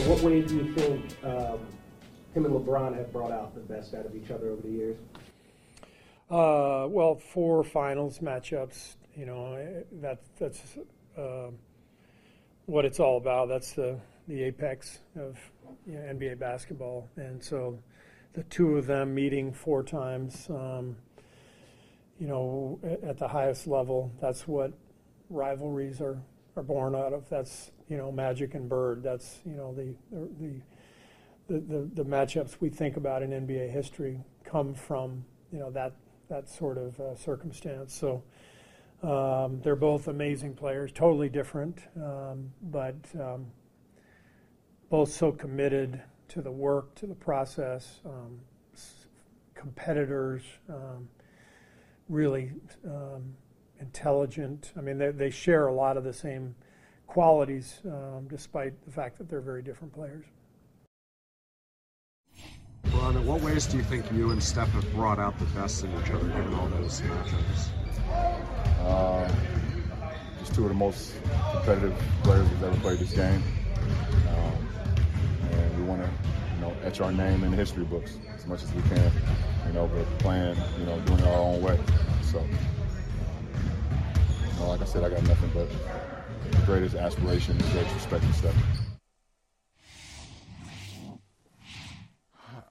So what way do you think him and LeBron have brought out the best out of each other over the years? Well, four finals matchups, you know, that's what it's all about. That's the apex of, you know, NBA basketball. And so the two of them meeting four times, you know, at the highest level, that's what rivalries are born out of. That's, you know, Magic and Bird. That's, you know, the matchups we think about in NBA history come from, you know, that sort of circumstance. So they're both amazing players, totally different, but both so committed to the work, to the process, competitors, really intelligent. I mean, they share a lot of the same qualities, despite the fact that they're very different players. Brian, in what ways do you think you and Steph have brought out the best in each other, given all those matchups? Just two of the most competitive players who've ever played this game. And we want to, you know, etch our name in the history books as much as we can, you know, but playing, you know, doing it our own way. So, you know, like I said, I got nothing but the greatest aspiration and the greatest respect for Steph.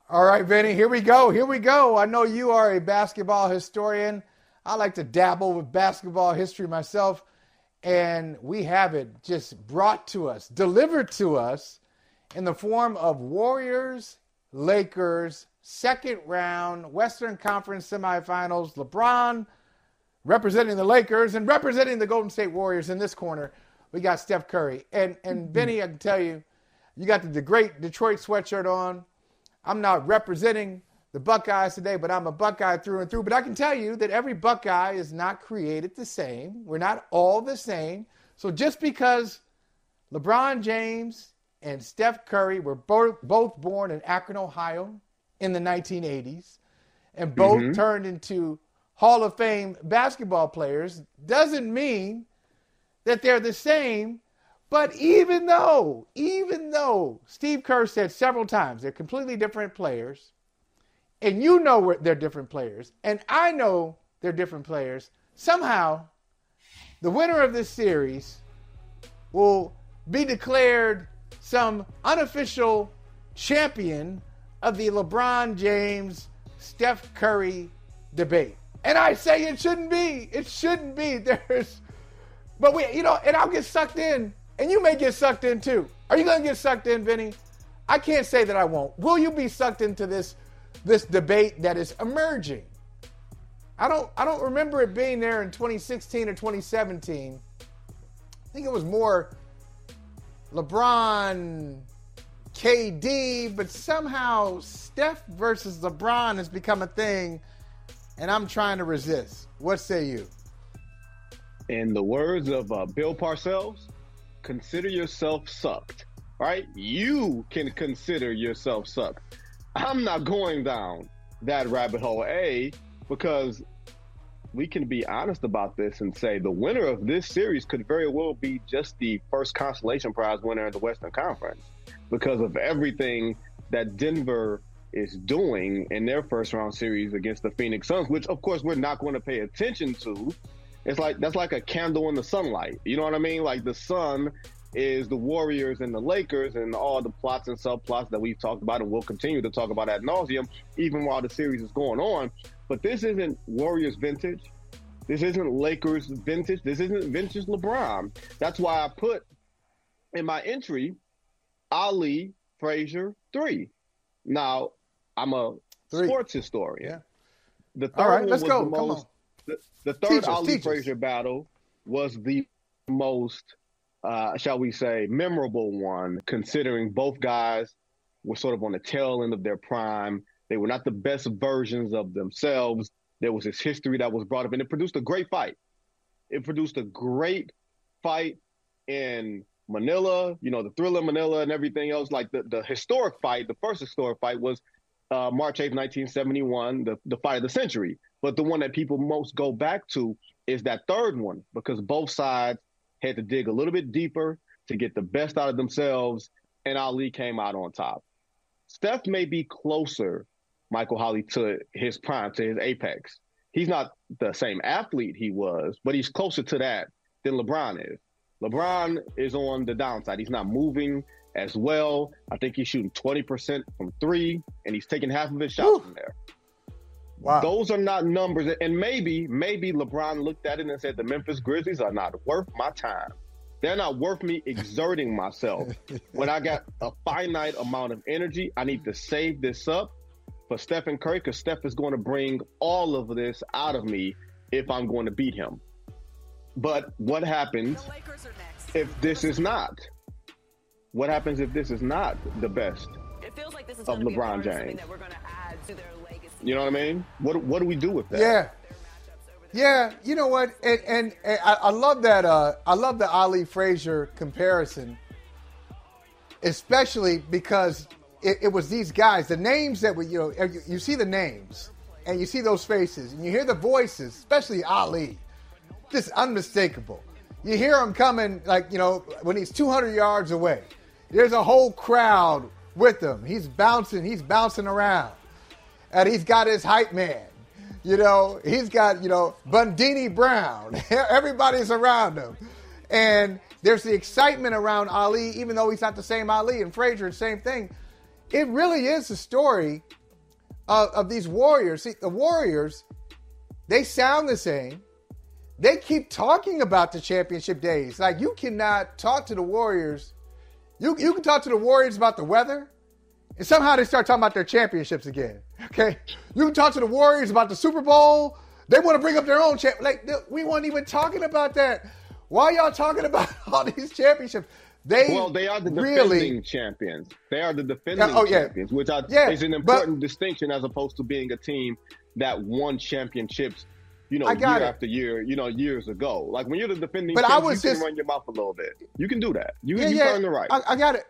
All right, Vinny, here we go. Here we go. I know you are a basketball historian. I like to dabble with basketball history myself. And we have it just brought to us, delivered to us in the form of Warriors-Lakers second round, Western Conference semifinals. LeBron representing the Lakers and representing the Golden State Warriors in this corner. We got Steph Curry. And Vinny, I can tell you, you got the great Detroit sweatshirt on. I'm not representing the Buckeyes today, but I'm a Buckeye through and through. But I can tell you that every Buckeye is not created the same. We're not all the same. So just because LeBron James and Steph Curry were both born in Akron, Ohio in the 1980s, and both turned into Hall of Fame basketball players, doesn't mean that they're the same. But even though Steve Kerr said several times they're completely different players, and you know they're different players, and I know they're different players, somehow the winner of this series will be declared some unofficial champion of the LeBron James-Steph Curry debate. And I say it shouldn't be. It shouldn't be. But we, you know, and I'll get sucked in. And you may get sucked in, too. Are you going to get sucked in, Vinny? I can't say that I won't. Will you be sucked into this debate that is emerging? I don't remember it being there in 2016 or 2017. I think it was more LeBron, KD, but somehow Steph versus LeBron has become a thing, and I'm trying to resist. What say you? In the words of Bill Parcells, consider yourself sucked, right? You can consider yourself sucked. I'm not going down that rabbit hole, because we can be honest about this and say the winner of this series could very well be just the first consolation prize winner in the Western Conference because of everything that Denver is doing in their first round series against the Phoenix Suns, which of course we're not going to pay attention to. It's like, that's like a candle in the sunlight. You know what I mean? Like the sun is the Warriors and the Lakers and all the plots and subplots that we've talked about and will continue to talk about ad nauseum, even while the series is going on. But this isn't Warriors vintage. This isn't Lakers vintage. This isn't vintage LeBron. That's why I put in my entry, Ali Frazier 3. Now, I'm a sports historian. Yeah. The third all right, let's go. Come on. The third Ali Frazier battle was the most, shall we say, memorable one, considering both guys were sort of on the tail end of their prime. They were not the best versions of themselves. There was this history that was brought up, and it produced a great fight. It produced a great fight in Manila, you know, the thrill of Manila and everything else. Like the historic fight, the first historic fight was March 8th, 1971, the fight of the century. But the one that people most go back to is that third one, because both sides had to dig a little bit deeper to get the best out of themselves and Ali came out on top. Steph may be closer, Michael Holley, to his prime, to his apex. He's not the same athlete he was, but he's closer to that than LeBron is. LeBron is on the downside. He's not moving as well. I think he's shooting 20% from three, and he's taking half of his shots from there. Wow. Those are not numbers. And maybe LeBron looked at it and said, the Memphis Grizzlies are not worth my time. They're not worth me exerting myself. When I got a finite amount of energy, I need to save this up for Stephen Curry, because Steph is going to bring all of this out of me if I'm going to beat him. But what happens if this is not? What happens if this is not the best of LeBron James? You know what I mean? What do we do with that? Yeah. Yeah, you know what? And I love that. I love the Ali Frazier comparison, especially because it was these guys, the names that were, you know, you see the names and you see those faces and you hear the voices, especially Ali, just unmistakable. You hear him coming, like, you know, when he's 200 yards away, there's a whole crowd with him. He's bouncing around, and he's got his hype man. You know, he's got, you know, Bundini Brown. Everybody's around him. And there's the excitement around Ali, even though he's not the same Ali. And Frazier, same thing. It really is the story of these Warriors. See, the Warriors, they sound the same. They keep talking about the championship days. Like, you cannot talk to the Warriors. You can talk to the Warriors about the weather, and somehow they start talking about their championships again, okay? You can talk to the Warriors about the Super Bowl. They want to bring up their own champ. Like, we weren't even talking about that. Why are y'all talking about all these championships? They are the defending champions. They are the defending champions, which is an important distinction as opposed to being a team that won championships, you know, after year, you know, years ago. Like, when you're the defending champion, you can run your mouth a little bit. You can do that. You earn the right. I got it.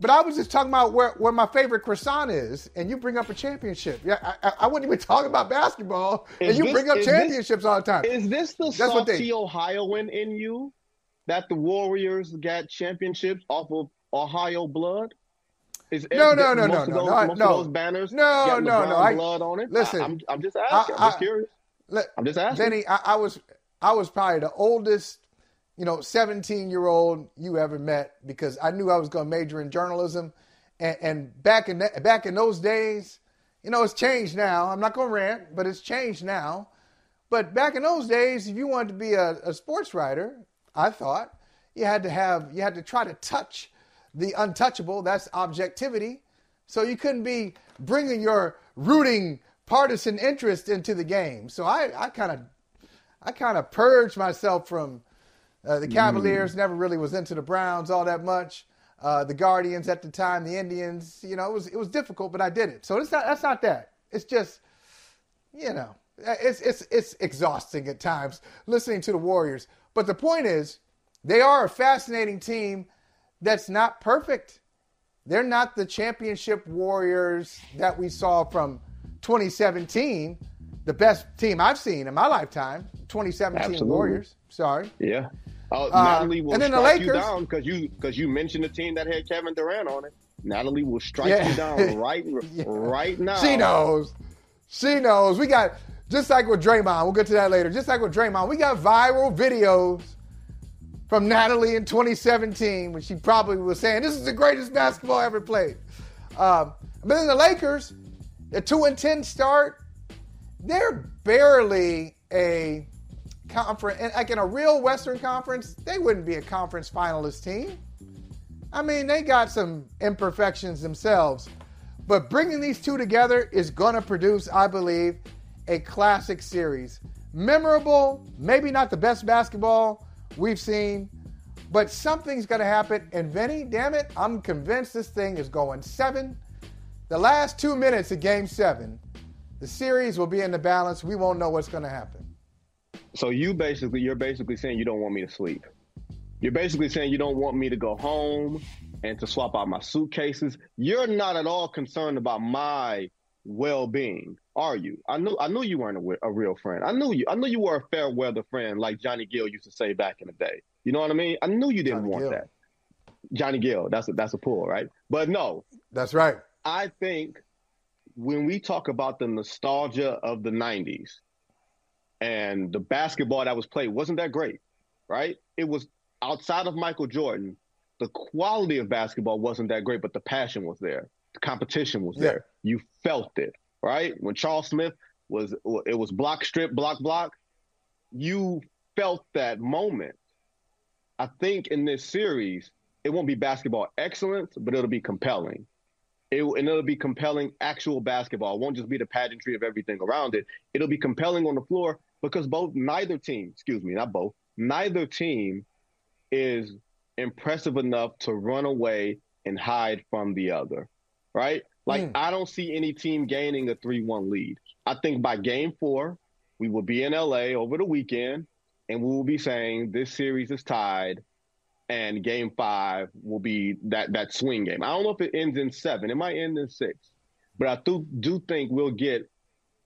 But I was just talking about where my favorite croissant is, and you bring up a championship. Yeah, I wouldn't even talk about basketball, and you bring up championships all the time. Is this the salty Ohioan in you that the Warriors got championships off of Ohio blood? Most of those banners got LeBron blood on it? Listen. I'm just asking. I'm just curious. I'm just asking. Benny, I was probably the oldest, you know, 17-year-old you ever met, because I knew I was going to major in journalism. And back in those days, you know, it's changed now. I'm not going to rant, but it's changed now. But back in those days, if you wanted to be a sports writer, I thought, you had to try to touch the untouchable. That's objectivity. So you couldn't be bringing your rooting partisan interest into the game. So I kind of purged myself from the Cavaliers. Never really was into the Browns all that much. The Guardians at the time, the Indians, you know, it was difficult, but I did it. So that's not that. It's just, you know, it's exhausting at times listening to the Warriors. But the point is, they are a fascinating team that's not perfect. They're not the championship Warriors that we saw from 2017, the best team I've seen in my lifetime, 2017 Absolutely. Warriors. Sorry. Yeah. Natalie will strike you down because you mentioned the team that had Kevin Durant on it. Natalie will strike you down right now. She knows. She knows. We got, just like with Draymond, we'll get to that later. Just like with Draymond, we got viral videos from Natalie in 2017 when she probably was saying, this is the greatest basketball ever played. But then the Lakers, the 2-10 start, they're barely a conference, like in a real Western Conference, they wouldn't be a conference finalist team. I mean, they got some imperfections themselves, but bringing these two together is going to produce, I believe, a classic series. Memorable, maybe not the best basketball we've seen, but something's going to happen. And Vinny, damn it, I'm convinced this thing is going 7. The last 2 minutes of Game 7, the series will be in the balance. We won't know what's going to happen. So you're basically saying you don't want me to sleep. You're basically saying you don't want me to go home and to swap out my suitcases. You're not at all concerned about my well-being, are you? I knew you weren't a real friend. I knew you were a fair weather friend, like Johnny Gill used to say back in the day. You know what I mean? I knew you didn't want that. Johnny Gill. That's a pull, right? But no. That's right. I think when we talk about the nostalgia of the 90s and the basketball that was played, wasn't that great, right? It was outside of Michael Jordan, the quality of basketball wasn't that great, but the passion was there. The competition was there. You felt it, right? When Charles Smith was block, strip, block, you felt that moment. I think in this series, it won't be basketball excellence, but it'll be compelling. It'll be compelling actual basketball. It won't just be the pageantry of everything around it. It'll be compelling on the floor because neither team is impressive enough to run away and hide from the other, right? Like, I don't see any team gaining a 3-1 lead. I think by game 4, we will be in LA over the weekend, and we will be saying this series is tied. And game 5 will be that swing game. I don't know if it ends in 7. It might end in 6. But I do think we'll get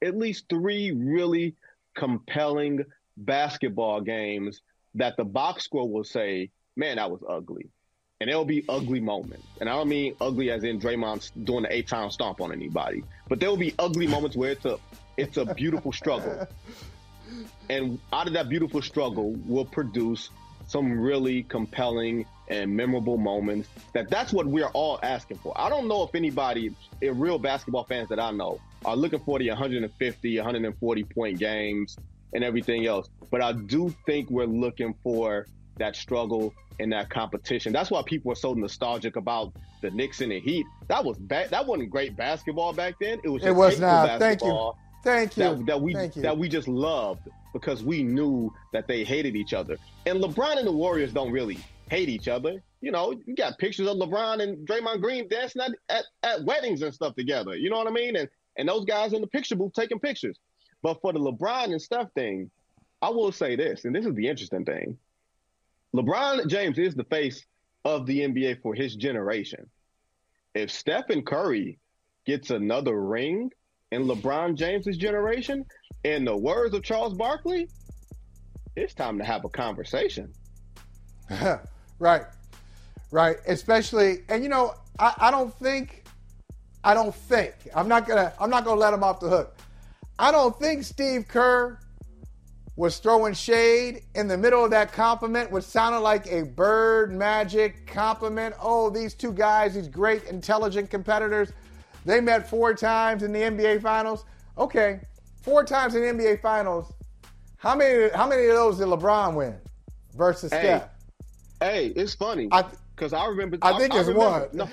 at least 3 really compelling basketball games that the box score will say, man, that was ugly. And there'll be ugly moments. And I don't mean ugly as in Draymond's doing an 8-time stomp on anybody. But there'll be ugly moments where it's a beautiful struggle. And out of that beautiful struggle, we'll produce some really compelling and memorable moments. That's what we're all asking for. I don't know if anybody, real basketball fans that I know, are looking for the 150, 140-point games and everything else. But I do think we're looking for that struggle and that competition. That's why people are so nostalgic about the Knicks and the Heat. That wasn't great basketball back then. It was not. Thank you. That we just loved, because we knew that they hated each other. And LeBron and the Warriors don't really hate each other. You know, you got pictures of LeBron and Draymond Green dancing at weddings and stuff together. You know what I mean? And those guys in the picture booth taking pictures. But for the LeBron and Steph thing, I will say this, and this is the interesting thing. LeBron James is the face of the NBA for his generation. If Steph and Curry gets another ring in LeBron James's generation, in the words of Charles Barkley, it's time to have a conversation. Right. Especially, and you know, I don't think. I'm not gonna let him off the hook. I don't think Steve Kerr was throwing shade in the middle of that compliment, which sounded like a Bird Magic compliment. Oh, these two guys, these great, intelligent competitors, they met 4 times in the NBA Finals. Okay. 4 times in the NBA Finals, how many of those did LeBron win versus Steph? Hey, it's funny because I remember. I think it's one. No,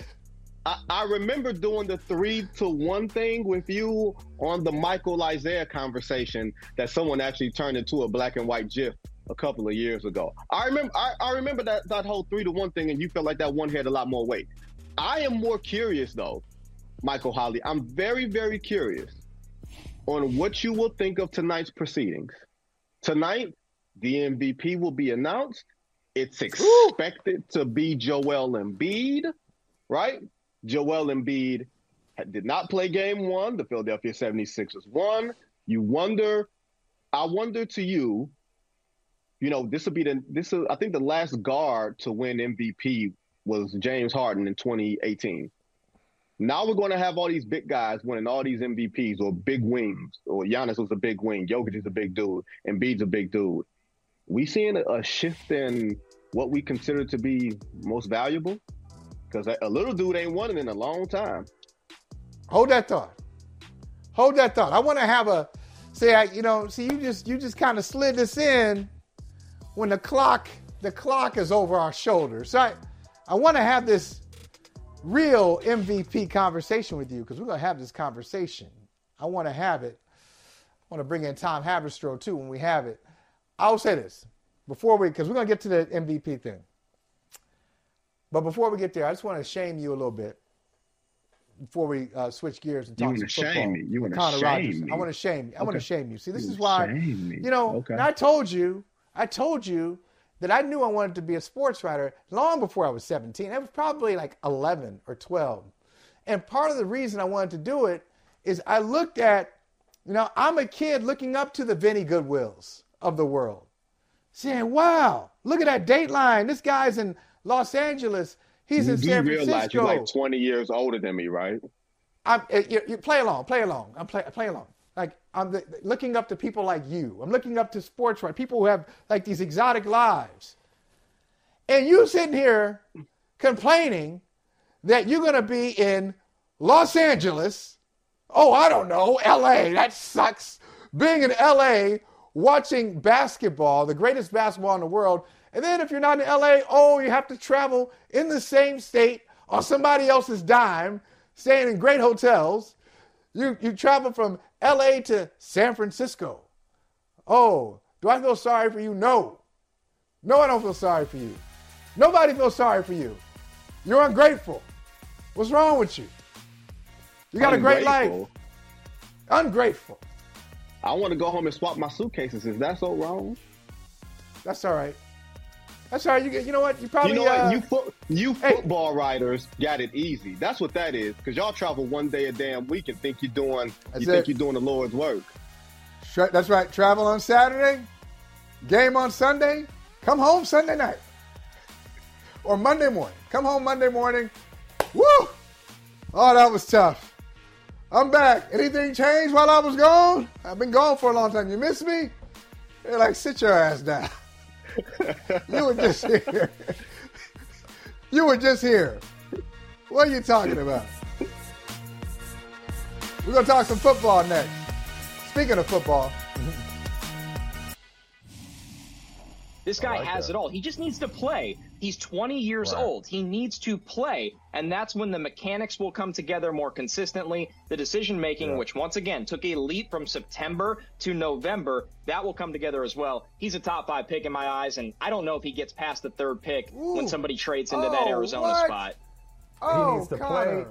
I remember doing the 3-1 thing with you on the Michael Isaiah conversation that someone actually turned into a black and white GIF a couple of years ago. I remember that whole 3-1 thing, and you felt like that one had a lot more weight. I am more curious though, Michael Holley. I'm very, very curious on what you will think of tonight's proceedings. Tonight, the MVP will be announced. It's expected to be Joel Embiid, right? Joel Embiid did not play game 1. The Philadelphia 76ers won. I wonder to you, you know, I think the last guard to win MVP was James Harden in 2018. Now we're going to have all these big guys winning all these MVPs or big wings. Or Giannis was a big wing. Jokic is a big dude. Embiid's a big dude. We seeing a shift in what we consider to be most valuable, because a little dude ain't won it in a long time. Hold that thought. I want to have a say. You just kind of slid this in when the clock is over our shoulders. So I want to have this real MVP conversation with you, because we're going to have this conversation. I want to have it. I want to bring in Tom Haberstroh, too, when we have it. I'll say this because we're going to get to the MVP thing. But before we get there, I just want to shame you a little bit before we switch gears and talk about football. You want to shame me. I want to shame you. I want to shame you. See, this is why, you know, okay. I told you that I knew I wanted to be a sports writer long before I was 17. I was probably like 11 or 12. And part of the reason I wanted to do it is I looked at, you know, I'm a kid looking up to the Vinnie Goodwills of the world, saying, wow, look at that Dateline. This guy's in Los Angeles. He's in San Francisco. You realize you're like 20 years older than me, right? You play along. I'm playing along. Like, looking up to people like you. I'm looking up to sports, right? People who have, like, these exotic lives. And you sitting here complaining that you're going to be in Los Angeles. Oh, I don't know, L.A., that sucks. Being in L.A., watching basketball, the greatest basketball in the world. And then if you're not in L.A., oh, you have to travel in the same state on somebody else's dime, staying in great hotels. You travel from L.A. to San Francisco. Oh, do I feel sorry for you? No. No, I don't feel sorry for you. Nobody feels sorry for you. You're ungrateful. What's wrong with you? You got a great life. Ungrateful. I want to go home and swap my suitcases. Is that so wrong? That's all right. That's all right. You know what? You probably football writers got it easy. That's what that is. Because y'all travel one day a damn week and think you're doing the Lord's work. That's right. Travel on Saturday, game on Sunday, come home Sunday night or Monday morning. Come home Monday morning. Woo! Oh, that was tough. I'm back. Anything changed while I was gone? I've been gone for a long time. You miss me? They're like, sit your ass down. You were just here. You were just here. What are you talking about? We're going to talk some football next. Speaking of football. This guy has it all. He just needs to play. He's 20 years old. He needs to play, and that's when the mechanics will come together more consistently. The decision-making, which once again took a leap from September to November, that will come together as well. He's a top-5 pick in my eyes, and I don't know if he gets past the third pick when somebody trades into that Arizona spot. Oh, he needs to play.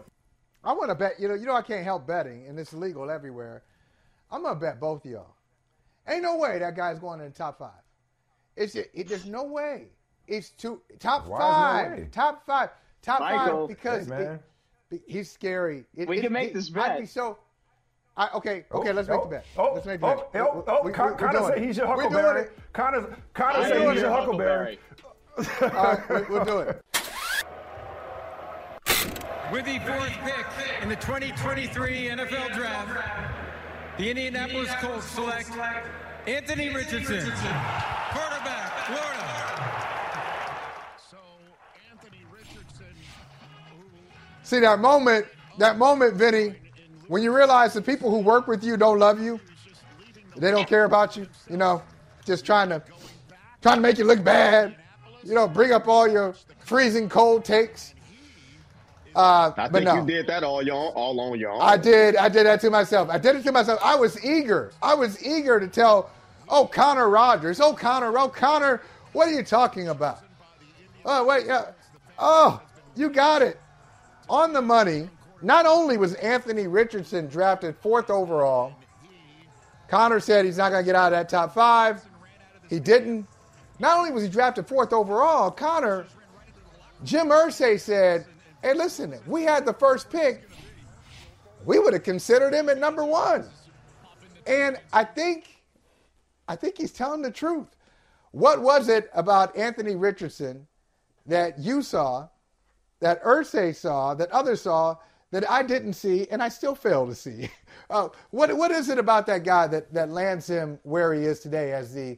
I want to bet. You know, I can't help betting, and it's legal everywhere. I'm going to bet both of y'all. Ain't no way that guy's going in the top 5. There's no way. It's top five, because he's scary. We can make this bet. I'd be so. Let's make the bet. Connor said he's your Huckleberry. Connor said he's your Huckleberry. All right, we'll do it. With the 4th pick in the 2023 NFL Draft, the Indianapolis Colts select Anthony Richardson. Quarterback, Florida. So Anthony Richardson. See that moment, Vinny, when you realize the people who work with you don't love you, they don't care about you. You know, just trying to make you look bad. You know, bring up all your freezing cold takes. You did that all on your own. I did that to myself. I was eager. To tell. Oh, Connor Rogers. Oh, Connor, what are you talking about? Oh, wait. Oh, you got it. On the money, not only was Anthony Richardson drafted 4th overall, Connor said he's not going to get out of that top 5. He didn't. Not only was he drafted 4th overall, Connor, Jim Irsay said, hey, listen, if we had the first pick, we would have considered him at number 1. And I think he's telling the truth. What was it about Anthony Richardson that you saw, that Irsay saw, that others saw, that I didn't see, and I still fail to see? What is it about that guy that lands him where he is today as the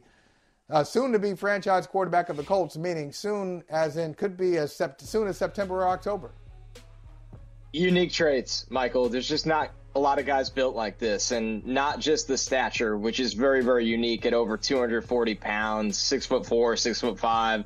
soon-to-be franchise quarterback of the Colts, meaning soon as in could be as soon as September or October? Unique traits, Michael. There's just not a lot of guys built like this, and not just the stature, which is very, very unique at over 240 pounds, 6'4", 6'5",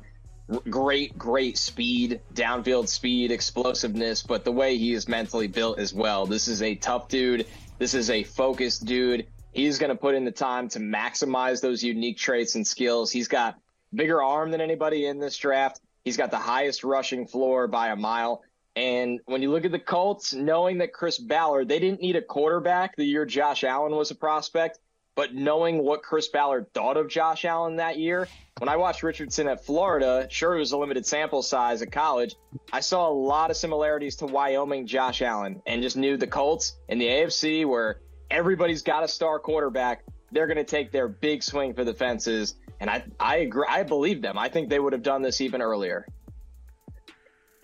great speed, downfield speed, explosiveness, but the way he is mentally built as well. This is a tough dude. This is a focused dude. He's going to put in the time to maximize those unique traits and skills. He's got bigger arm than anybody in this draft. He's got the highest rushing floor by a mile. And when you look at the Colts, knowing that Chris Ballard, they didn't need a quarterback the year Josh Allen was a prospect, but knowing what Chris Ballard thought of Josh Allen that year, when I watched Richardson at Florida, sure it was a limited sample size at college, I saw a lot of similarities to Wyoming Josh Allen and just knew the Colts in the AFC where everybody's got a star quarterback, they're going to take their big swing for the fences. And I agree. I believe them. I think they would have done this even earlier.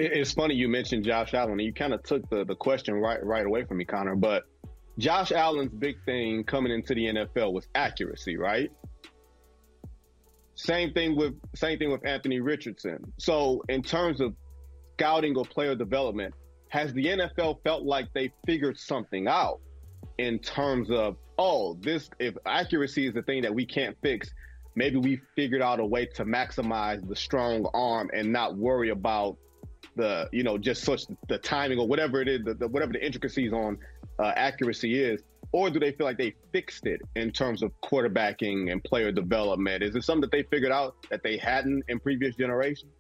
It's funny you mentioned Josh Allen. You kind of took the question right away from me, Connor. But Josh Allen's big thing coming into the NFL was accuracy, right? Same thing with Anthony Richardson. So in terms of scouting or player development, has the NFL felt like they figured something out in terms of, oh, this, if accuracy is the thing that we can't fix, maybe we figured out a way to maximize the strong arm and not worry about the, you know, just such the timing or whatever it is, whatever the intricacies on accuracy is? Or do they feel like they fixed it in terms of quarterbacking and player development? Is it something that they figured out that they hadn't in previous generations?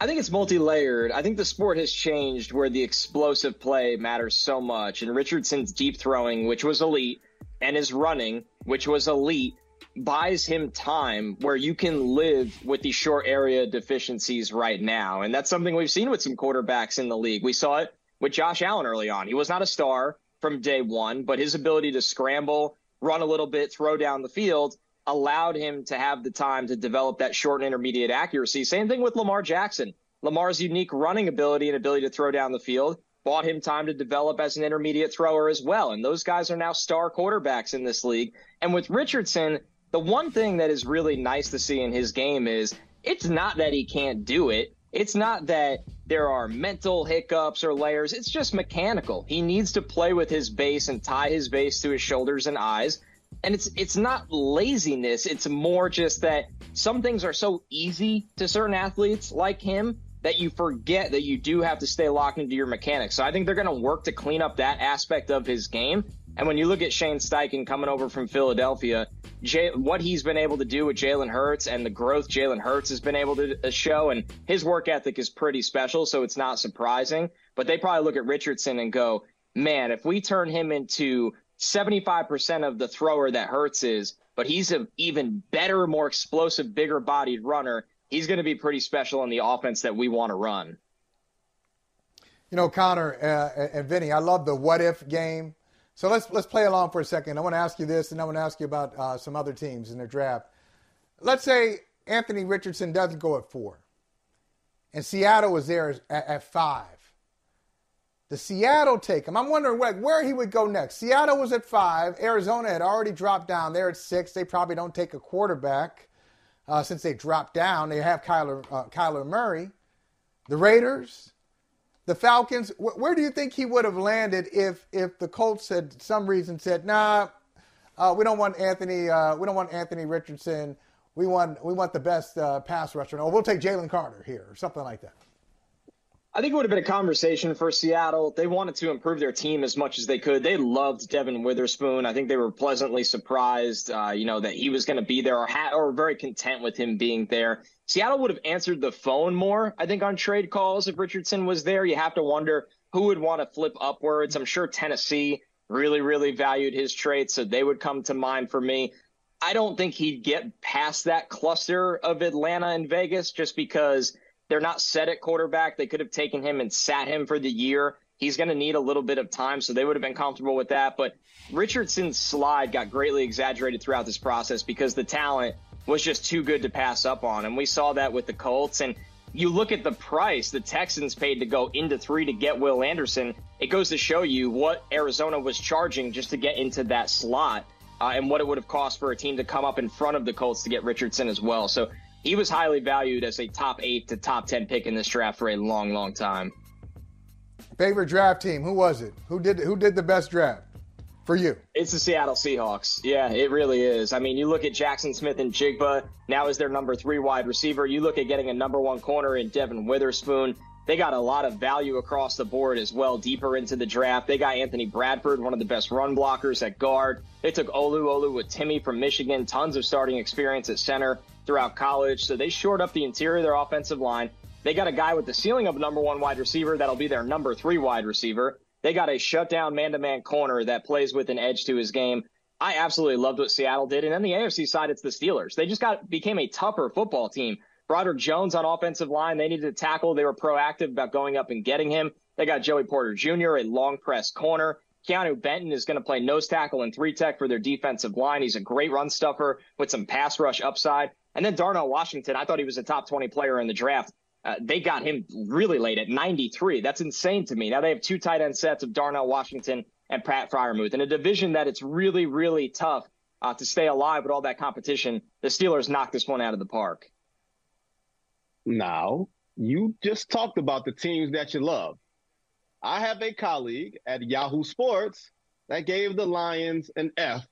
I think it's multi-layered. I think the sport has changed where the explosive play matters so much. And Richardson's deep throwing, which was elite, and his running, which was elite, buys him time where you can live with the short area deficiencies right now. And that's something we've seen with some quarterbacks in the league. We saw it with Josh Allen early on. He was not a star from day one, but his ability to scramble, run a little bit, throw down the field, allowed him to have the time to develop that short and intermediate accuracy. Same thing with Lamar Jackson. Lamar's unique running ability and ability to throw down the field bought him time to develop as an intermediate thrower as well. And those guys are now star quarterbacks in this league. And with Richardson, the one thing that is really nice to see in his game is it's not that he can't do it. It's not that there are mental hiccups or layers. It's just mechanical. He needs to play with his base and tie his base to his shoulders and eyes. And it's not laziness. It's more just that some things are so easy to certain athletes like him that you forget that you do have to stay locked into your mechanics. So I think they're going to work to clean up that aspect of his game. And when you look at Shane Steichen coming over from Philadelphia, what he's been able to do with Jalen Hurts and the growth Jalen Hurts has been able to show, and his work ethic is pretty special, so it's not surprising. But they probably look at Richardson and go, man, if we turn him into 75% of the thrower that Hurts is, but he's an even better, more explosive, bigger-bodied runner, he's going to be pretty special in the offense that we want to run. You know, Connor and Vinny, I love the what-if game. So let's play along for a second. I want to ask you this, and I want to ask you about some other teams in their draft. Let's say Anthony Richardson doesn't go at 4, and Seattle was there at 5. Does Seattle take him? I'm wondering where he would go next. Seattle was at 5. Arizona had already dropped down. They're at 6. They probably don't take a quarterback since they dropped down. They have Kyler Murray. The Raiders, the Falcons, where do you think he would have landed if the Colts had some reason said, nah, we don't want Anthony Richardson. We want the best pass rusher. Oh, we'll take Jalen Carter here or something like that. I think it would have been a conversation for Seattle. They wanted to improve their team as much as they could. They loved Devin Witherspoon. I think they were pleasantly surprised, that he was going to be there or very content with him being there. Seattle would have answered the phone more, I think, on trade calls if Richardson was there. You have to wonder who would want to flip upwards. I'm sure Tennessee really, really valued his trade, so they would come to mind for me. I don't think he'd get past that cluster of Atlanta and Vegas just because – they're not set at quarterback. They could have taken him and sat him for the year. He's going to need a little bit of time, so they would have been comfortable with that. But Richardson's slide got greatly exaggerated throughout this process because the talent was just too good to pass up on. And we saw that with the Colts. And you look at the price the Texans paid to go into 3 to get Will Anderson. It goes to show you what Arizona was charging just to get into that slot and what it would have cost for a team to come up in front of the Colts to get Richardson as well. So he was highly valued as a top 8 to top 10 pick in this draft for a long, long time. Favorite draft team? Who was it? Who did the best draft for you? It's the Seattle Seahawks. Yeah, it really is. I mean, you look at Jackson Smith and Jigba now as their number 3 wide receiver. You look at getting a number 1 corner in Devin Witherspoon. They got a lot of value across the board as well. Deeper into the draft, they got Anthony Bradford, one of the best run blockers at guard. They took Olu with Timmy from Michigan, tons of starting experience at center throughout college. So they shored up the interior of their offensive line. They got a guy with the ceiling of number 1 wide receiver. That'll be their number 3 wide receiver. They got a shutdown man-to-man corner that plays with an edge to his game. I absolutely loved what Seattle did. And on the AFC side, it's the Steelers. They just became a tougher football team. Broderick Jones on offensive line. They needed a tackle. They were proactive about going up and getting him. They got Joey Porter Jr., a long press corner. Keanu Benton is going to play nose tackle and 3-tech for their defensive line. He's a great run stuffer with some pass rush upside. And then Darnell Washington, I thought he was a top 20 player in the draft. They got him really late at 93. That's insane to me. Now they have two tight end sets of Darnell Washington and Pat Freiermuth in a division that it's really, really tough to stay alive with all that competition. The Steelers knocked this one out of the park. Now, you just talked about the teams that you love. I have a colleague at Yahoo Sports that gave the Lions an F,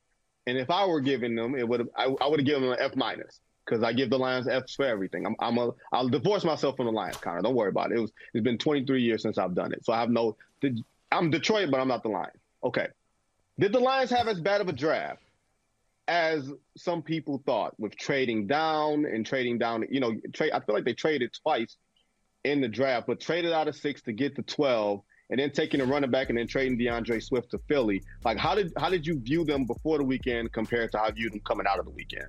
and if I were giving them, I would have given them an F minus. Because I give the Lions F's for everything. I'll divorce myself from the Lions, Connor. Don't worry about it. It's been 23 years since I've done it, so I have no. I'm Detroit, but I'm not the Lions. Okay. Did the Lions have as bad of a draft as some people thought, with trading down? I feel like they traded twice in the draft, but traded out of 6 to get to 12, and then taking a running back and then trading DeAndre Swift to Philly. Like, how did you view them before the weekend compared to how you viewed them coming out of the weekend?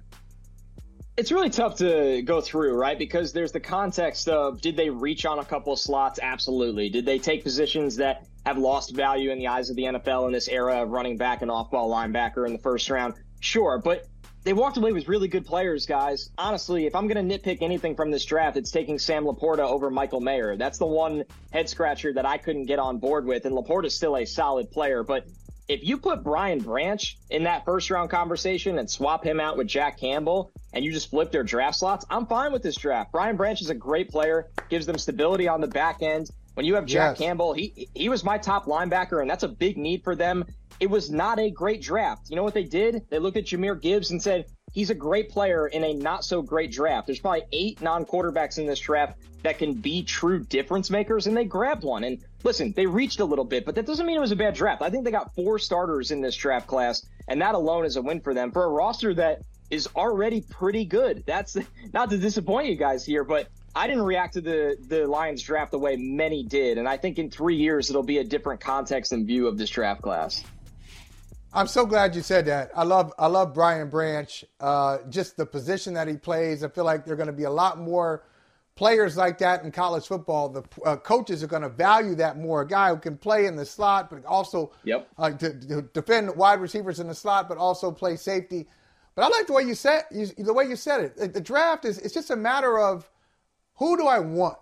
It's really tough to go through, right? Because there's the context of, did they reach on a couple of slots? Absolutely. Did they take positions that have lost value in the eyes of the NFL in this era of running back and off-ball linebacker in the first round? Sure, but they walked away with really good players, guys. Honestly, if I'm going to nitpick anything from this draft, it's taking Sam Laporta over Michael Mayer. That's the one head-scratcher that I couldn't get on board with, and Laporta's still a solid player, but if you put Brian Branch in that first-round conversation and swap him out with Jack Campbell and you just flip their draft slots, I'm fine with this draft. Brian Branch is a great player, gives them stability on the back end. When you have Jack Campbell, he was my top linebacker, and that's a big need for them. It was not a great draft. You know what they did? They looked at Jameer Gibbs and said, he's a great player in a not-so-great draft. There's probably 8 non-quarterbacks in this draft that can be true difference makers, and they grabbed one. And listen, they reached a little bit, but that doesn't mean it was a bad draft. I think they got 4 starters in this draft class, and that alone is a win for them. For a roster that is already pretty good, that's not to disappoint you guys here, but I didn't react to the Lions draft the way many did, and I think in 3 years it'll be a different context and view of this draft class. I'm so glad you said that. I love Brian Branch, just the position that he plays. I feel like there are going to be a lot more players like that in college football. The coaches are going to value that more. A guy who can play in the slot, but also to defend wide receivers in the slot, but also play safety. But I like the way you said it. The draft it's just a matter of, who do I want?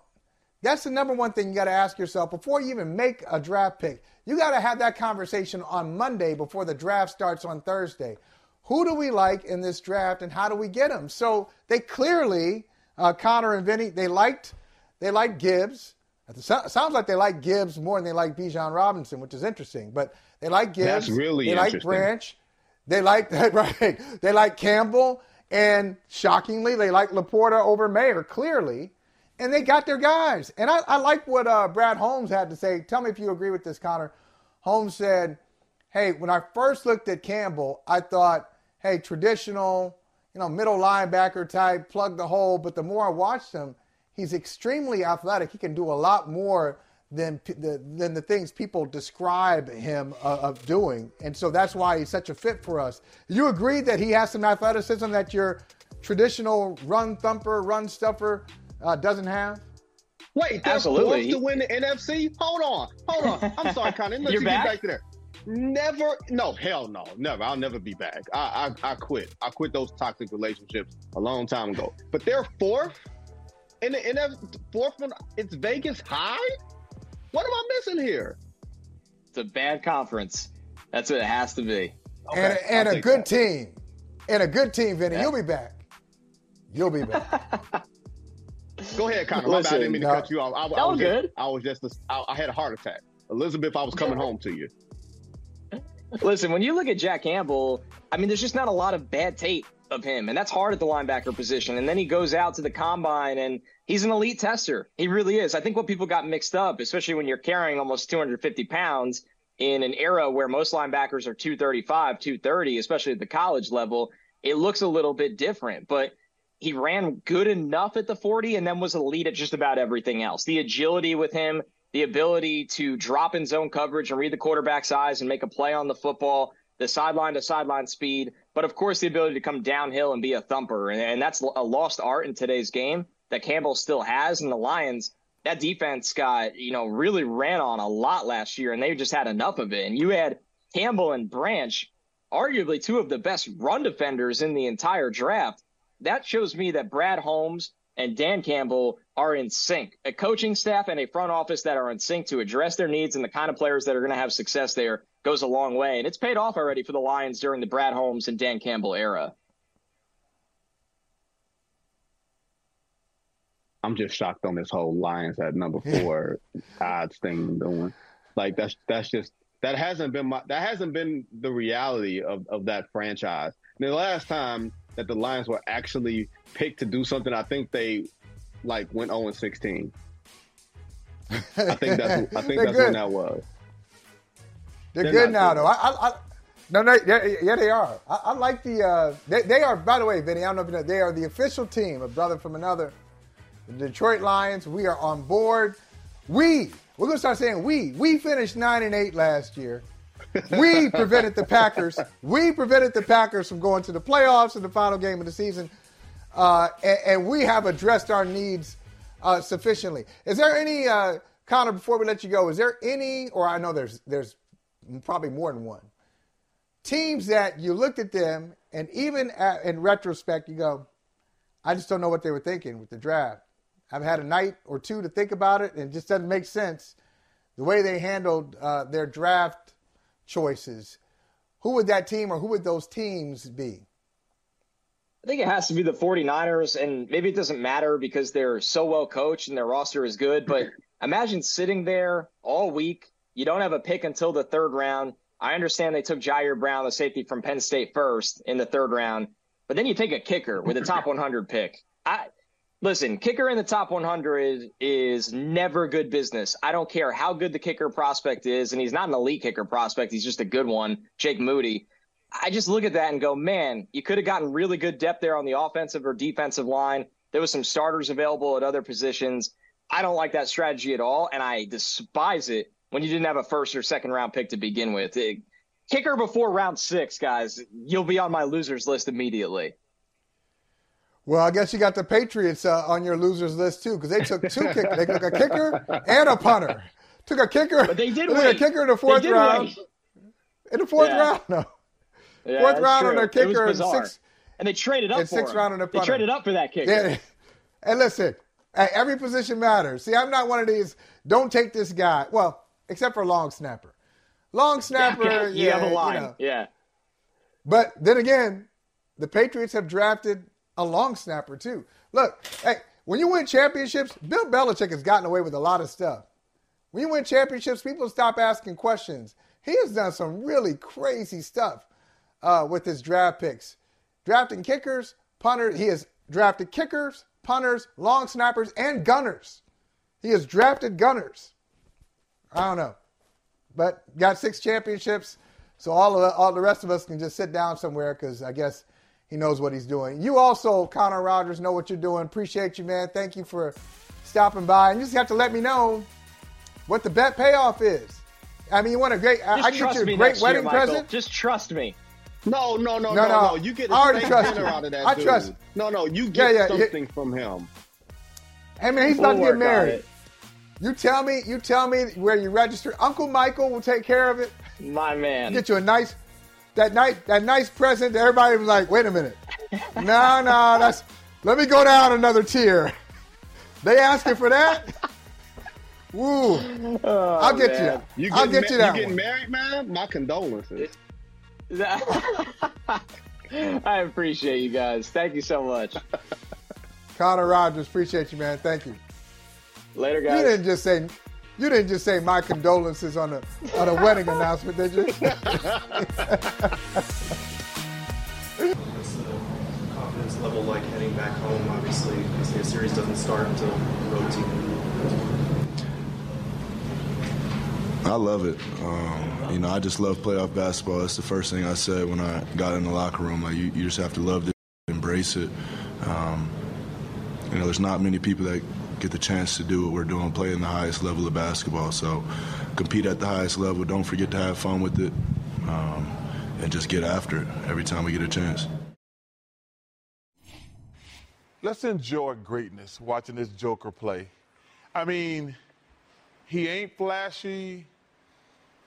That's the number one thing you got to ask yourself before you even make a draft pick. You got to have that conversation on Monday before the draft starts on Thursday. Who do we like in this draft, and how do we get them? So they clearly, Connor and Vinny, they liked Gibbs. It sounds like they like Gibbs more than they like Bijan Robinson, which is interesting. But they like Gibbs. That's really interesting. They like Branch. They like They like Campbell, and shockingly, they like Laporta over Mayer. Clearly, and they got their guys. And I like what Brad Holmes had to say. Tell me if you agree with this, Connor. Holmes said, "Hey, when I first looked at Campbell, I thought, hey, traditional." Middle linebacker type, plug the hole. But the more I watched him, he's extremely athletic. He can do a lot more than the things people describe him of doing. And so that's why he's such a fit for us. You agree that he has some athleticism that your traditional run thumper, run stuffer doesn't have? Wait, they're forced to win the NFC? Hold on. I'm sorry, Connor. Let you get back to there. Hell no, never. I'll never be back. I quit those toxic relationships a long time ago. But they're fourth in the NFL. Fourth one, it's Vegas high. What am I missing here? It's a bad conference. That's what it has to be. Okay, and a good team. And a good team, Vinny. Yeah. You'll be back. Go ahead, Connor. Listen, I didn't mean to cut you off. I had a heart attack, Elizabeth. I was coming home to you. Listen, when you look at Jack Campbell, I mean, there's just not a lot of bad tape of him, and that's hard at the linebacker position. And then he goes out to the combine, and he's an elite tester. He really is. I think what people got mixed up, especially when you're carrying almost 250 pounds in an era where most linebackers are 235, 230, especially at the college level, it looks a little bit different. But he ran good enough at the 40 and then was elite at just about everything else. The agility with him, the ability to drop in zone coverage and read the quarterback's eyes and make a play on the football, the sideline-to-sideline speed, but, of course, the ability to come downhill and be a thumper. And that's a lost art in today's game that Campbell still has. And the Lions, that defense got, really ran on a lot last year, and they just had enough of it. And you had Campbell and Branch, arguably two of the best run defenders in the entire draft. That shows me that Brad Holmes and Dan Campbell – are in sync, a coaching staff and a front office that are in sync to address their needs and the kind of players that are going to have success there goes a long way. And it's paid off already for the Lions during the Brad Holmes and Dan Campbell era. I'm just shocked on this whole Lions at number 4 odds thing doing. Like that's just that hasn't been the reality of that franchise. And the last time that the Lions were actually picked to do something, I think they went 0-16. I think that's when that was. They're good now, though. They are. I like the they are. By the way, Vinny, I don't know if you know, they are the official team of Brother From Another. The Detroit Lions, we are on board. We're going to start saying we. We finished 9-8 last year. We prevented the Packers. We prevented the Packers from going to the playoffs in the final game of the season. And we have addressed our needs sufficiently. Is there any, Connor, before we let you go, is there any, or I know there's probably more than one, teams that you looked at them and even in retrospect you go, I just don't know what they were thinking with the draft. I've had a night or two to think about it, and it just doesn't make sense the way they handled their draft choices. Who would that team or who would those teams be? I think it has to be the 49ers, and maybe it doesn't matter because they're so well coached and their roster is good, but imagine sitting there all week. You don't have a pick until the third round. I understand they took Jair Brown, the safety from Penn State, first in the third round, but then you take a kicker with a top 100 pick. Listen, kicker in the top 100 is never good business. I don't care how good the kicker prospect is, and he's not an elite kicker prospect. He's just a good one, Jake Moody. I just look at that and go, man, you could have gotten really good depth there on the offensive or defensive line. There was some starters available at other positions. I don't like that strategy at all, and I despise it when you didn't have a first or second round pick to begin with. Kicker before round 6, guys, you'll be on my losers list immediately. Well, I guess you got the Patriots on your losers list, too, because they took two kickers. They took a kicker and a punter. Took a kicker. But they did win. A kicker in the fourth round. In the fourth round, no. Yeah, fourth round true. On their kicker. And they traded up for him. Round on their punter. They traded up for that kicker. Yeah. And listen, every position matters. See, I'm not one of these, don't take this guy. Well, except for a long snapper. Long snapper, yeah. You have a line, yeah. But then again, the Patriots have drafted a long snapper too. Look, hey, when you win championships, Bill Belichick has gotten away with a lot of stuff. When you win championships, people stop asking questions. He has done some really crazy stuff with his draft picks. Drafting kickers, punters. He has drafted kickers, punters, long snappers, and gunners. He has drafted gunners. I don't know. But got 6 championships, so all the rest of us can just sit down somewhere because I guess he knows what he's doing. You also, Connor Rogers, know what you're doing. Appreciate you, man. Thank you for stopping by. And you just have to let me know what the bet payoff is. I mean, you want a great – I get you a great wedding present. Just trust me. No. You get a steak dinner out of that dude. I trust you. No, you get something from him. Hey, man, he's about to get married. You tell me where you register. Uncle Michael will take care of it. My man. Get you a nice that nice present that everybody was like, wait a minute. No, let me go down another tier. They asking for that? Woo. Oh, I'll get man. You. I'll get you that. You getting married, man? My condolences. I appreciate you guys. Thank you so much. Connor Rogers, appreciate you, man. Thank you. Later, guys. You didn't just say my condolences on a wedding announcement, did you? It's a confidence level like heading back home, obviously. The series doesn't start until road team. I love it. I just love playoff basketball. That's the first thing I said when I got in the locker room. Like you just have to love this, embrace it. There's not many people that get the chance to do what we're doing, playing the highest level of basketball. So compete at the highest level. Don't forget to have fun with it, and just get after it every time we get a chance. Let's enjoy greatness watching this Joker play. I mean, he ain't flashy.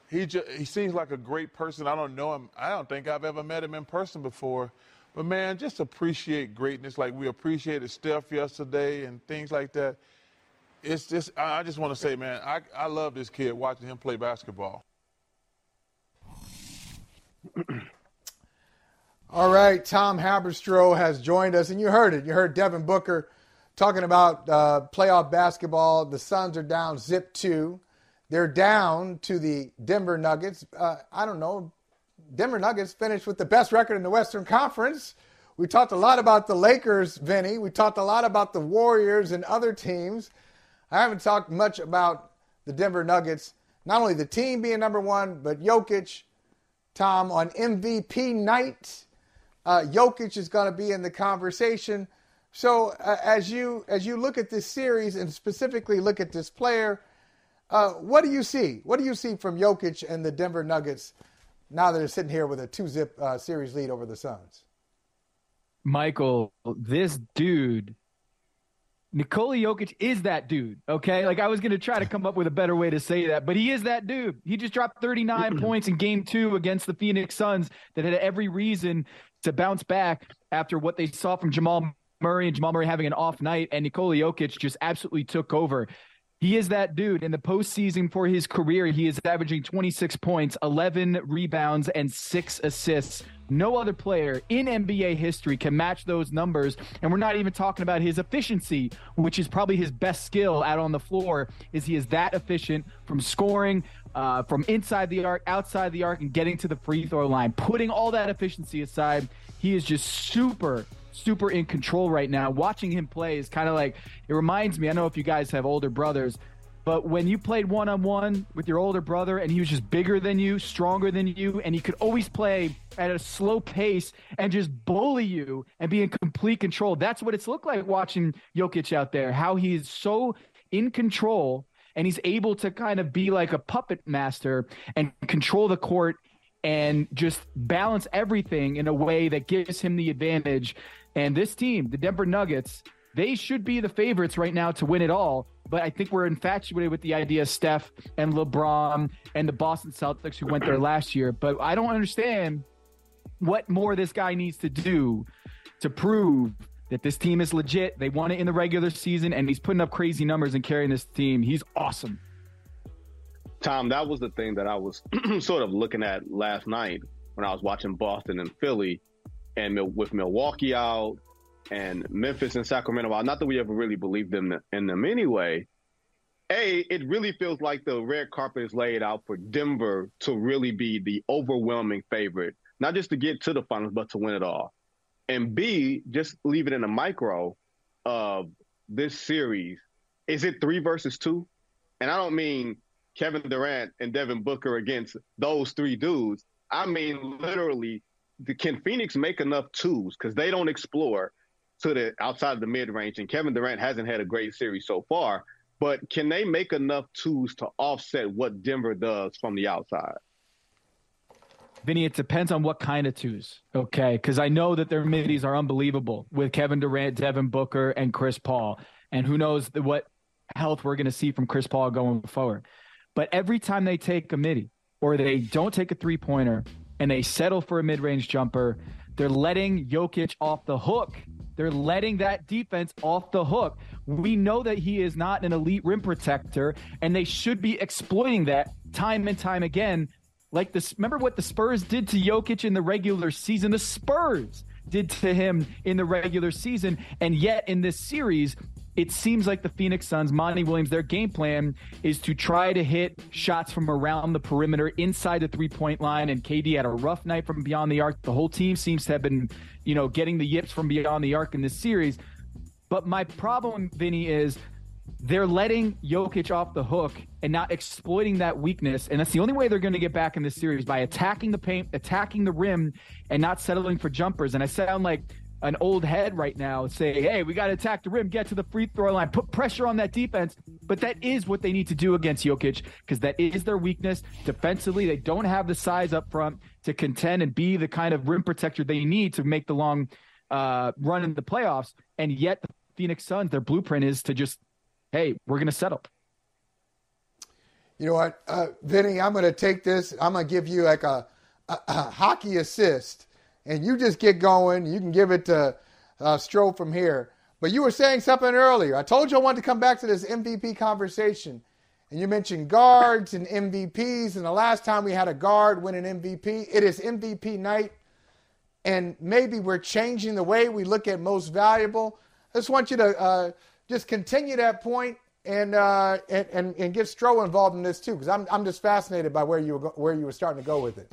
He seems like a great person. I don't know him. I don't think I've ever met him in person before. But, man, just appreciate greatness like we appreciated Steph yesterday and things like that. it's just, I just want to say, man, I love this kid, watching him play basketball. All right, Tom Haberstroh has joined us, and you heard it. You heard Devin Booker talking about playoff basketball. The Suns are down zip 2. They're down to the Denver Nuggets. I don't know. Denver Nuggets finished with the best record in the Western Conference. We talked a lot about the Lakers, Vinny. We talked a lot about the Warriors and other teams. I haven't talked much about the Denver Nuggets, not only the team being number one, but Jokic, Tom, on MVP night. Jokic is going to be in the conversation. So as you look at this series and specifically look at this player, what do you see? What do you see from Jokic and the Denver Nuggets now that they're sitting here with a 2-zip series lead over the Suns? Michael, this dude, Nikola Jokić is that dude, okay? Like, I was going to try to come up with a better way to say that, but he is that dude. He just dropped 39 points in Game 2 against the Phoenix Suns that had every reason to bounce back after what they saw from Jamal Murray, and Jamal Murray having an off night, and Nikola Jokić just absolutely took over. He is that dude. In the postseason for his career, he is averaging 26 points, 11 rebounds, and 6 assists. No other player in NBA history can match those numbers, and we're not even talking about his efficiency, which is probably his best skill out on the floor, is he is that efficient from scoring, from inside the arc, outside the arc, and getting to the free throw line. Putting all that efficiency aside, he is just super in control right now. Watching him play is kind of like, it reminds me, I know if you guys have older brothers, but when you played one-on-one with your older brother and he was just bigger than you, stronger than you, and he could always play at a slow pace and just bully you and be in complete control. That's what it's looked like watching Jokic out there, how he is so in control and he's able to kind of be like a puppet master and control the court and just balance everything in a way that gives him the advantage. And this team, the Denver Nuggets, they should be the favorites right now to win it all. But I think we're infatuated with the idea of Steph and LeBron and the Boston Celtics who went there last year. But I don't understand what more this guy needs to do to prove that this team is legit. They won it in the regular season, and he's putting up crazy numbers and carrying this team. He's awesome. Tom, that was the thing that I was sort of looking at last night when I was watching Boston and Philly, and with Milwaukee out and Memphis and Sacramento out. Not that we ever really believed them in them anyway. It really feels like the red carpet is laid out for Denver to really be the overwhelming favorite, not just to get to the finals, but to win it all. And B, just leave it in a micro of this series. Is it 3 versus 2? And I don't mean Kevin Durant and Devin Booker against those three dudes. I mean, literally, can Phoenix make enough twos? Because they don't explore to the outside of the mid-range, and Kevin Durant hasn't had a great series so far, but can they make enough twos to offset what Denver does from the outside? Vinny, it depends on what kind of twos, okay? Because I know that their middies are unbelievable with Kevin Durant, Devin Booker, and Chris Paul, and who knows what health we're going to see from Chris Paul going forward. But every time they take a middie or they don't take a three-pointer and they settle for a mid-range jumper, they're letting Jokic off the hook. They're letting that defense off the hook. We know that he is not an elite rim protector, and they should be exploiting that time and time again. Like this, remember what the Spurs did to Jokic in the regular season? The Spurs did to him in the regular season, and yet in this series, it seems like the Phoenix Suns, Monty Williams, their game plan is to try to hit shots from around the perimeter inside the three-point line, and KD had a rough night from beyond the arc. The whole team seems to have been, getting the yips from beyond the arc in this series. But my problem, Vinny, is they're letting Jokic off the hook and not exploiting that weakness, and that's the only way they're going to get back in this series, by attacking the paint, attacking the rim, and not settling for jumpers. And I sound like an old head right now saying, hey, we got to attack the rim, get to the free throw line, put pressure on that defense. But that is what they need to do against Jokic, because that is their weakness. Defensively, they don't have the size up front to contend and be the kind of rim protector they need to make the long run in the playoffs. And yet the Phoenix Suns, their blueprint is to just, hey, we're going to settle. You know what, Vinny, I'm going to take this. I'm going to give you like a hockey assist, and you just get going. You can give it to Stroh from here. But you were saying something earlier. I told you I wanted to come back to this MVP conversation. And you mentioned guards and MVPs. And the last time we had a guard win an MVP, it is MVP night. And maybe we're changing the way we look at most valuable. I just want you to just continue that point and get Stroh involved in this too, because I'm just fascinated by where you were starting to go with it.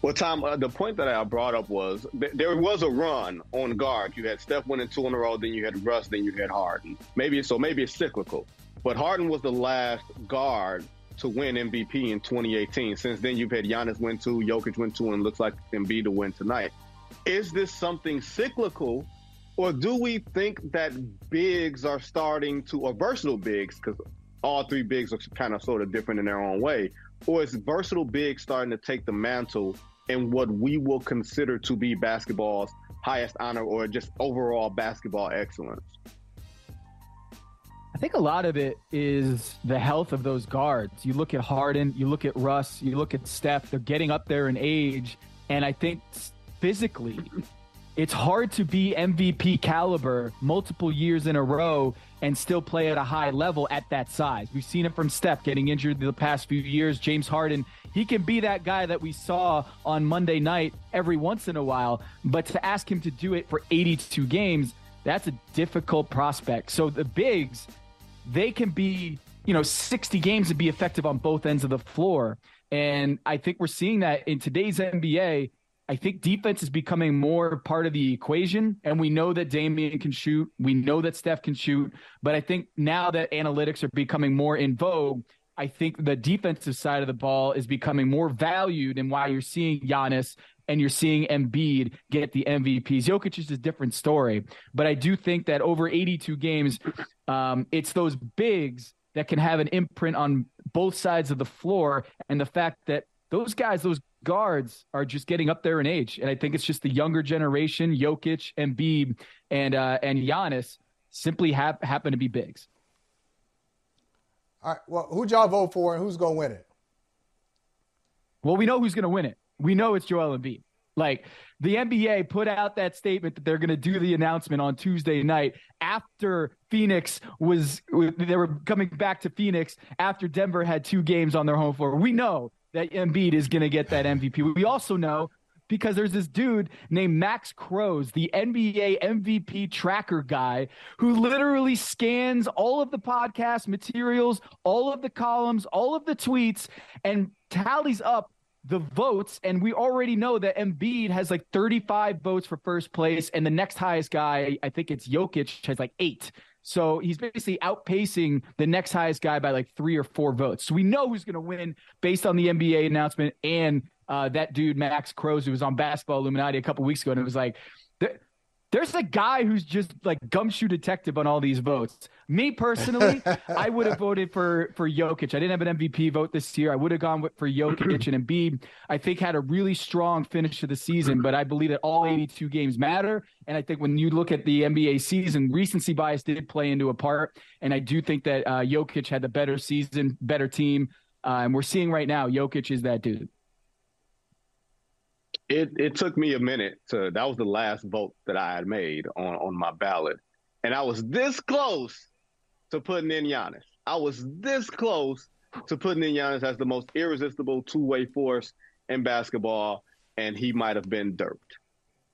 Well, Tom, the point that I brought up was there was a run on guard. You had Steph winning two in a row, then you had Russ, then you had Harden. Maybe it's cyclical. But Harden was the last guard to win MVP in 2018. Since then, you've had Giannis win two, Jokic win two, and looks like Embiid to win tonight. Is this something cyclical, or do we think that bigs are starting to, or versatile bigs, because all three bigs are kind of sort of different in their own way, or is versatile bigs starting to take the mantle in what we will consider to be basketball's highest honor or just overall basketball excellence? I think a lot of it is the health of those guards. You look at Harden, you look at Russ, you look at Steph, they're getting up there in age. And I think physically, it's hard to be MVP caliber multiple years in a row and still play at a high level at that size. We've seen it from Steph getting injured the past few years. James Harden, he can be that guy that we saw on Monday night every once in a while. But to ask him to do it for 82 games, that's a difficult prospect. So the bigs, they can be, 60 games and be effective on both ends of the floor. And I think we're seeing that in today's NBA. I think defense is becoming more part of the equation. And we know that Damian can shoot. We know that Steph can shoot. But I think now that analytics are becoming more in vogue, I think the defensive side of the ball is becoming more valued in why you're seeing Giannis and you're seeing Embiid get the MVPs. Jokic is a different story. But I do think that over 82 games, it's those bigs that can have an imprint on both sides of the floor. And the fact that those guards are just getting up there in age. And I think it's just the younger generation, Jokic, Embiid, and Giannis simply happen to be bigs. All right, well, who'd y'all vote for and who's going to win it? Well, we know who's going to win it. We know it's Joel Embiid. Like, the NBA put out that statement that they're going to do the announcement on Tuesday night after Phoenix they were coming back to Phoenix after Denver had two games on their home floor. We know that Embiid is going to get that MVP. We also know because there's this dude named Max Crows, the NBA MVP tracker guy, who literally scans all of the podcast materials, all of the columns, all of the tweets, and tallies up the votes. And we already know that Embiid has like 35 votes for first place. And the next highest guy, I think it's Jokic, has like 8. So he's basically outpacing the next highest guy by like 3 or 4 votes. So we know who's going to win based on the NBA announcement and that dude, Max Crows, who was on Basketball Illuminati a couple weeks ago. And it was like, there's a guy who's just like gumshoe detective on all these votes. Me personally, I would have voted for Jokic. I didn't have an MVP vote this year. I would have gone for Jokic, and Embiid, I think, had a really strong finish to the season, but I believe that all 82 games matter. And I think when you look at the NBA season, recency bias did play into a part. And I do think that Jokic had the better season, better team. And we're seeing right now, Jokic is that dude. It took me a minute that was the last vote that I had made on my ballot. And I was this close to putting in Giannis. I was this close to putting in Giannis as the most irresistible two-way force in basketball. And he might have been derped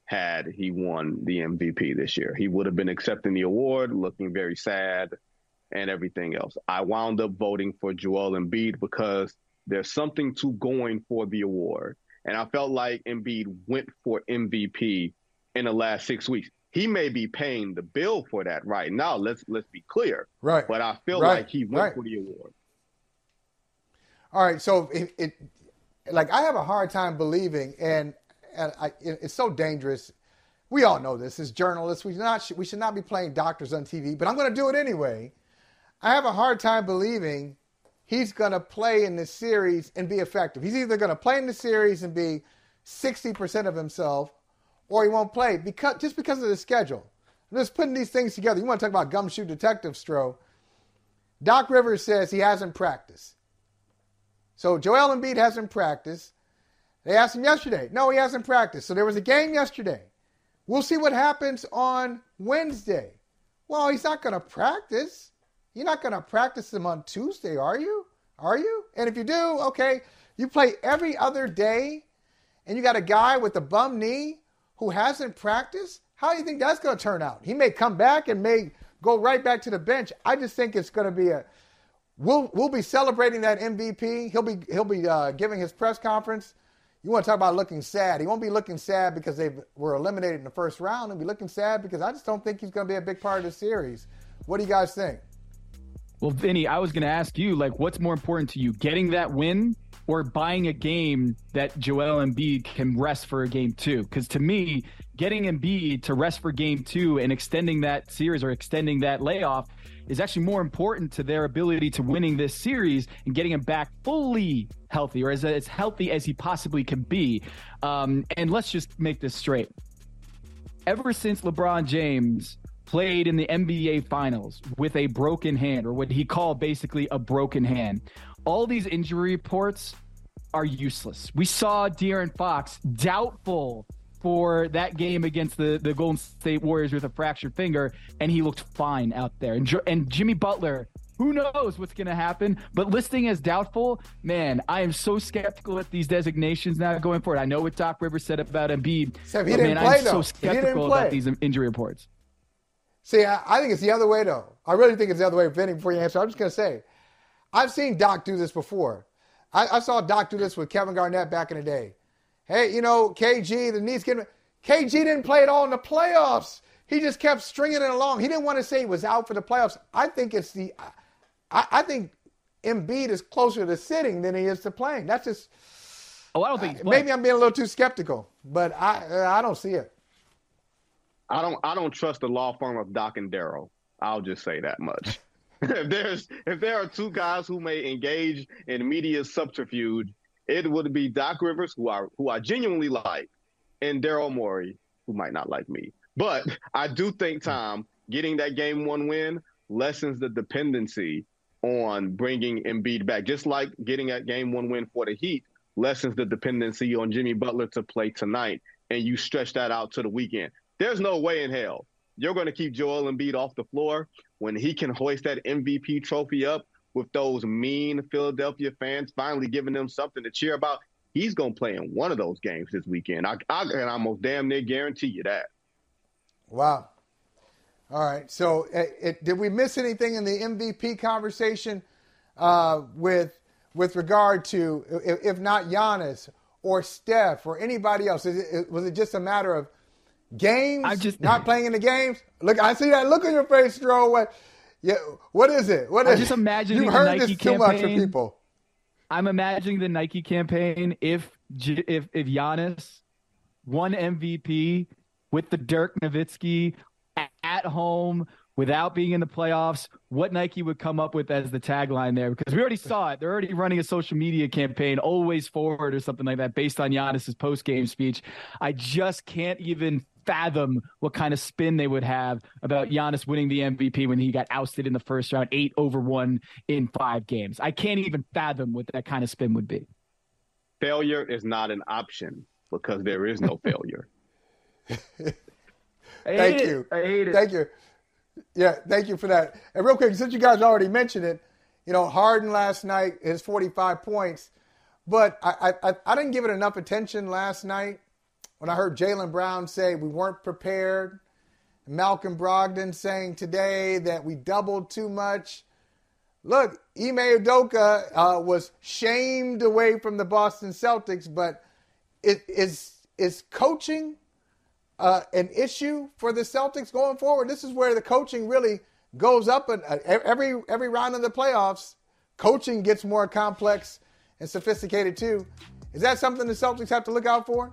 had he won the MVP this year. He would have been accepting the award, looking very sad, and everything else. I wound up voting for Joel Embiid because there's something to going for the award. And I felt like Embiid went for MVP in the last 6 weeks. He may be paying the bill for that right now. Let's be clear. Right. But I feel like he went for the award. All right. So I have a hard time believing, and it's so dangerous. We all know this as journalists. We should not be playing doctors on TV. But I'm going to do it anyway. I have a hard time believing he's going to play in this series and be effective. He's either going to play in the series and be 60% of himself, or he won't play because of the schedule. I'm just putting these things together. You want to talk about gumshoe detective, Stroh. Doc Rivers says he hasn't practiced. So Joel Embiid hasn't practiced. They asked him yesterday. No, he hasn't practiced. So there was a game yesterday. We'll see what happens on Wednesday. Well, he's not going to practice. You're not going to practice him on Tuesday, are you? Are you? And if you do, okay, you play every other day and you got a guy with a bum knee who hasn't practiced. How do you think that's going to turn out? He may come back and may go right back to the bench. I just think it's going to be a we'll be celebrating that MVP. He'll be giving his press conference. You want to talk about looking sad. He won't be looking sad because they were eliminated in the first round. He'll be looking sad because I just don't think he's going to be a big part of the series. What do you guys think? Well, Vinny, I was going to ask you, like, what's more important to you, getting that win or buying a game that Joel Embiid can rest for a game two? Because to me, getting Embiid to rest for game two and extending that series or extending that layoff is actually more important to their ability to winning this series and getting him back fully healthy, or as healthy as he possibly can be. And let's just make this straight. Ever since LeBron James played in the NBA Finals with a broken hand, or what he called basically a broken hand, all these injury reports are useless. We saw De'Aaron Fox doubtful for that game against the Golden State Warriors with a fractured finger, and he looked fine out there. And Jimmy Butler, who knows what's going to happen, but listing as doubtful, man, I am so skeptical at these designations now going forward. I know what Doc Rivers said about Embiid, so he didn't play, I'm so skeptical about these injury reports. See, I think it's the other way, though. I really think it's the other way, Vinny, before you answer. I'm just going to say, I've seen Doc do this before. I saw Doc do this with Kevin Garnett back in the day. Hey, you know, KG, the knee's getting... KG didn't play at all in the playoffs. He just kept stringing it along. He didn't want to say he was out for the playoffs. I think it's the... I think Embiid is closer to sitting than he is to playing. That's just... Oh, I don't think... Maybe I'm being a little too skeptical, but I don't see it. I don't trust the law firm of Doc and Darryl. I'll just say that much. If there are two guys who may engage in media subterfuge, it would be Doc Rivers, who I genuinely like, and Daryl Morey, who might not like me. But I do think, Tom, getting that game one win lessens the dependency on bringing Embiid back. Just like getting that game one win for the Heat lessens the dependency on Jimmy Butler to play tonight, and you stretch that out to the weekend. There's no way in hell you're going to keep Joel Embiid off the floor when he can hoist that MVP trophy up with those mean Philadelphia fans finally giving them something to cheer about. He's going to play in one of those games this weekend. And I most damn near guarantee you that. Wow. All right. So did we miss anything in the MVP conversation with regard to, if not Giannis or Steph or anybody else? Was it just a matter of games? I'm just not playing in the games. Look, I see that look on your face, Stroh. What is it? What is? I'm just imagining you've heard the Nike this campaign. Too much from people. I'm imagining the Nike campaign if Giannis won MVP with the Dirk Nowitzki at home without being in the playoffs, what Nike would come up with as the tagline there, because we already saw it. They're already running a social media campaign, always forward or something like that, based on Giannis's post-game speech. I just can't even fathom what kind of spin they would have about Giannis winning the MVP when he got ousted in the first round, 8-1 in 5 games. I can't even fathom what that kind of spin would be. Failure is not an option because there is no failure. Thank you. I hate it. Thank you. Yeah, thank you for that. And real quick, since you guys already mentioned it, you know, Harden last night, his 45 points, but I didn't give it enough attention last night when I heard Jaylen Brown say we weren't prepared, Malcolm Brogdon saying today that we doubled too much. Look, Ime Udoka was shamed away from the Boston Celtics, but is coaching an issue for the Celtics going forward? This is where the coaching really goes up. And every round of the playoffs, coaching gets more complex and sophisticated too. Is that something the Celtics have to look out for?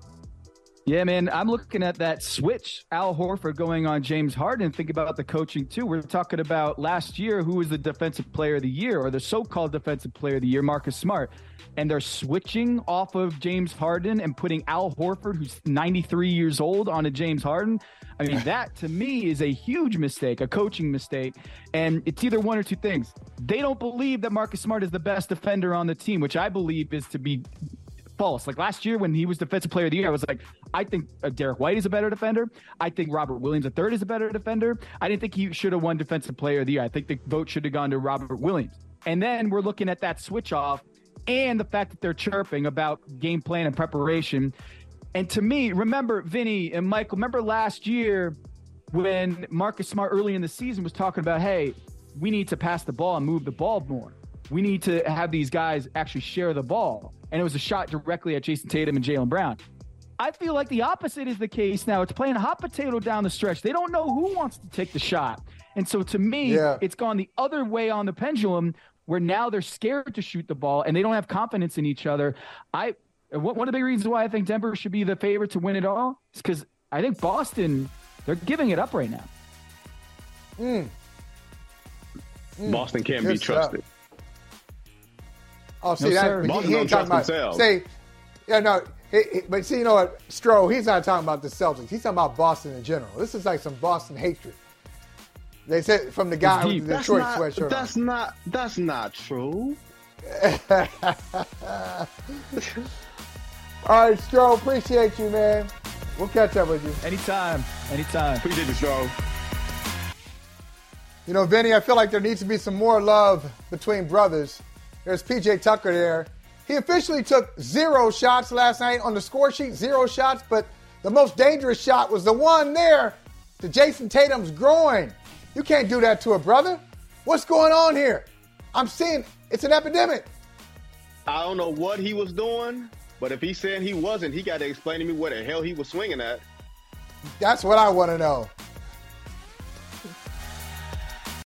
Yeah, man, I'm looking at that switch, Al Horford going on James Harden. Think about the coaching, too. We're talking about last year, who was the defensive player of the year, or the so-called defensive player of the year, Marcus Smart. And they're switching off of James Harden and putting Al Horford, who's 93 years old, on a James Harden. I mean, that, to me, is a huge mistake, a coaching mistake. And it's either one or two things. They don't believe that Marcus Smart is the best defender on the team, which I believe is to be false. Like last year when he was Defensive Player of the Year, I was like, I think Derek White is a better defender. I think Robert Williams III is a better defender. I didn't think he should have won Defensive Player of the Year. I think the vote should have gone to Robert Williams. And then we're looking at that switch off and the fact that they're chirping about game plan and preparation. And to me, remember, Vinny and Michael, remember last year when Marcus Smart early in the season was talking about, hey, we need to pass the ball and move the ball more. We need to have these guys actually share the ball. And it was a shot directly at Jason Tatum and Jaylen Brown. I feel like the opposite is the case now. It's playing hot potato down the stretch. They don't know who wants to take the shot. And so to me, it's gone the other way on the pendulum where now they're scared to shoot the ball and they don't have confidence in each other. One of the big reasons why I think Denver should be the favorite to win it all is because I think Boston, they're giving it up right now. Boston can't be trusted. Oh, see, no, that he ain't talking about themselves. But see, you know what, Stroh, he's not talking about the Celtics. He's talking about Boston in general. This is like some Boston hatred. They said from the guy with the Detroit sweatshirt. That's not true. All right, Stroh, appreciate you, man. We'll catch up with you. Anytime. Appreciate you, Stroh. You know, Vinny, I feel like there needs to be some more love between brothers. There's PJ Tucker there. He officially took 0 shots last night on the score sheet, 0 shots, but the most dangerous shot was the one there to Jason Tatum's groin. You can't do that to a brother. What's going on here? I'm seeing it's an epidemic. I don't know what he was doing, but if he's saying he wasn't, he got to explain to me where the hell he was swinging at. That's what I want to know.